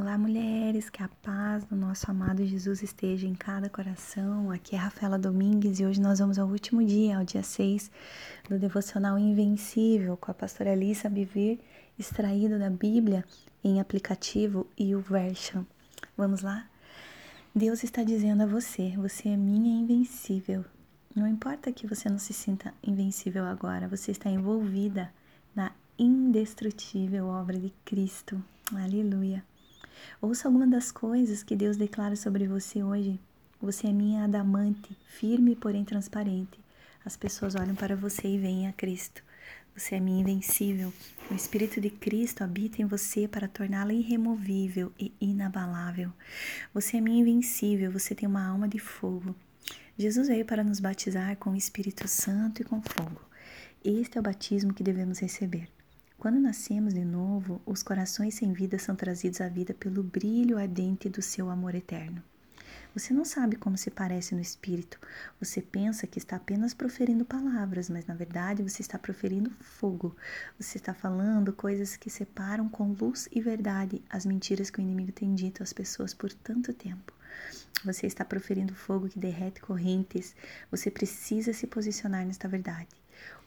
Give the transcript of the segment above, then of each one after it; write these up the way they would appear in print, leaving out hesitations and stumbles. Olá, mulheres, que a paz do nosso amado Jesus esteja em cada coração. Aqui é Rafaela Domingues e hoje nós vamos ao último dia, ao dia 6 do Devocional Invencível, com a pastora Lisa Bevere, extraído da Bíblia em aplicativo YouVersion. Vamos lá? Deus está dizendo a você: você é minha invencível. Não importa que você não se sinta invencível agora, você está envolvida na indestrutível obra de Cristo. Aleluia! Ouça alguma das coisas que Deus declara sobre você hoje. Você é minha adamante, firme porém transparente. As pessoas olham para você e veem a Cristo. Você é minha invencível. O Espírito de Cristo habita em você para torná-la irremovível e inabalável. Você é minha invencível, você tem uma alma de fogo. Jesus veio para nos batizar com o Espírito Santo e com fogo. Este é o batismo que devemos receber. Quando nascemos de novo, os corações sem vida são trazidos à vida pelo brilho ardente do seu amor eterno. Você não sabe como se parece no Espírito. Você pensa que está apenas proferindo palavras, mas na verdade você está proferindo fogo. Você está falando coisas que separam com luz e verdade as mentiras que o inimigo tem dito às pessoas por tanto tempo. Você está proferindo fogo que derrete correntes. Você precisa se posicionar nesta verdade.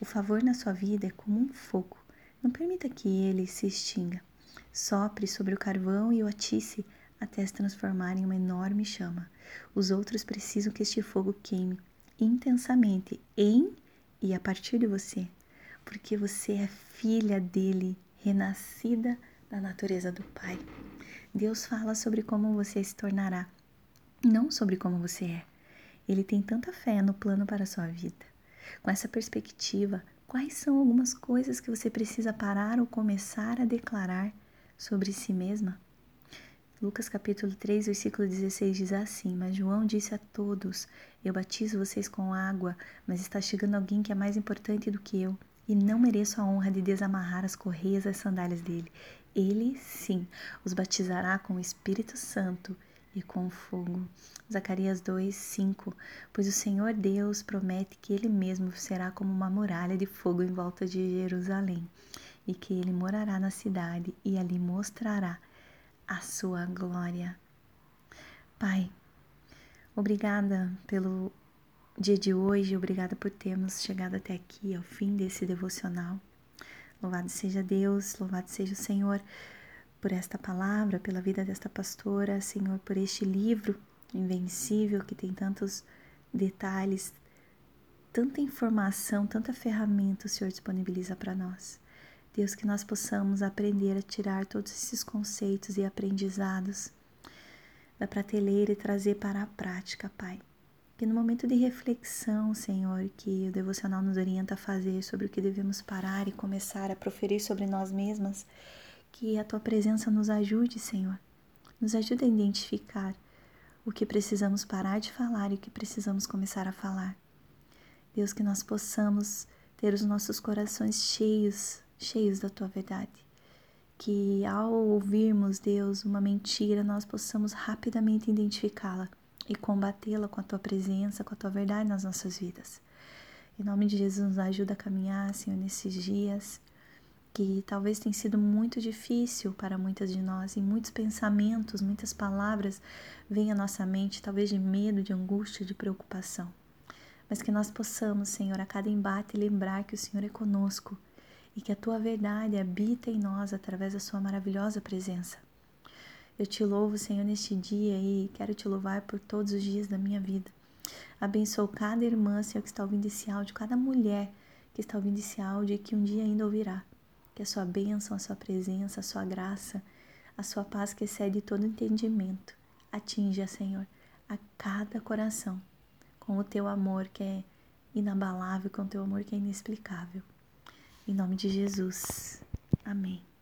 O favor na sua vida é como um fogo. Não permita que ele se extinga. Sopre sobre o carvão e o atice até se transformar em uma enorme chama. Os outros precisam que este fogo queime intensamente em e a partir de você, porque você é filha dele, renascida da natureza do Pai. Deus fala sobre como você se tornará, não sobre como você é. Ele tem tanta fé no plano para a sua vida. Com essa perspectiva, quais são algumas coisas que você precisa parar ou começar a declarar sobre si mesma? Lucas capítulo 3, versículo 16 diz assim: Mas João disse a todos: Eu batizo vocês com água, mas está chegando alguém que é mais importante do que eu, e não mereço a honra de desamarrar as correias das sandálias dele. Ele, sim, os batizará com o Espírito Santo e com fogo. Zacarias 2, 5. Pois o Senhor Deus promete que Ele mesmo será como uma muralha de fogo em volta de Jerusalém, e que Ele morará na cidade e ali mostrará a sua glória. Pai, obrigada pelo dia de hoje, obrigada por termos chegado até aqui, ao fim desse devocional. Louvado seja Deus, louvado seja o Senhor, por esta palavra, pela vida desta pastora, Senhor, por este livro invencível que tem tantos detalhes, tanta informação, tanta ferramenta o Senhor disponibiliza para nós. Deus, que nós possamos aprender a tirar todos esses conceitos e aprendizados da prateleira e trazer para a prática, Pai. Que no momento de reflexão, Senhor, que o devocional nos orienta a fazer sobre o que devemos parar e começar a proferir sobre nós mesmas, que a Tua presença nos ajude, Senhor. Nos ajude a identificar o que precisamos parar de falar e o que precisamos começar a falar. Deus, que nós possamos ter os nossos corações cheios da Tua verdade. Que ao ouvirmos, Deus, uma mentira, nós possamos rapidamente identificá-la e combatê-la com a Tua presença, com a Tua verdade nas nossas vidas. Em nome de Jesus, nos ajuda a caminhar, Senhor, nesses dias que talvez tenha sido muito difícil para muitas de nós, e muitos pensamentos, muitas palavras vêm à nossa mente, talvez de medo, de angústia, de preocupação. Mas que nós possamos, Senhor, a cada embate lembrar que o Senhor é conosco e que a Tua verdade habita em nós através da Sua maravilhosa presença. Eu Te louvo, Senhor, neste dia e quero Te louvar por todos os dias da minha vida. Abençoo cada irmã, Senhor, que está ouvindo esse áudio, cada mulher que está ouvindo esse áudio e que um dia ainda ouvirá. Que a Sua bênção, a Sua presença, a Sua graça, a Sua paz que excede todo entendimento, atinja, Senhor, a cada coração, com o Teu amor que é inabalável, com o Teu amor que é inexplicável. Em nome de Jesus. Amém.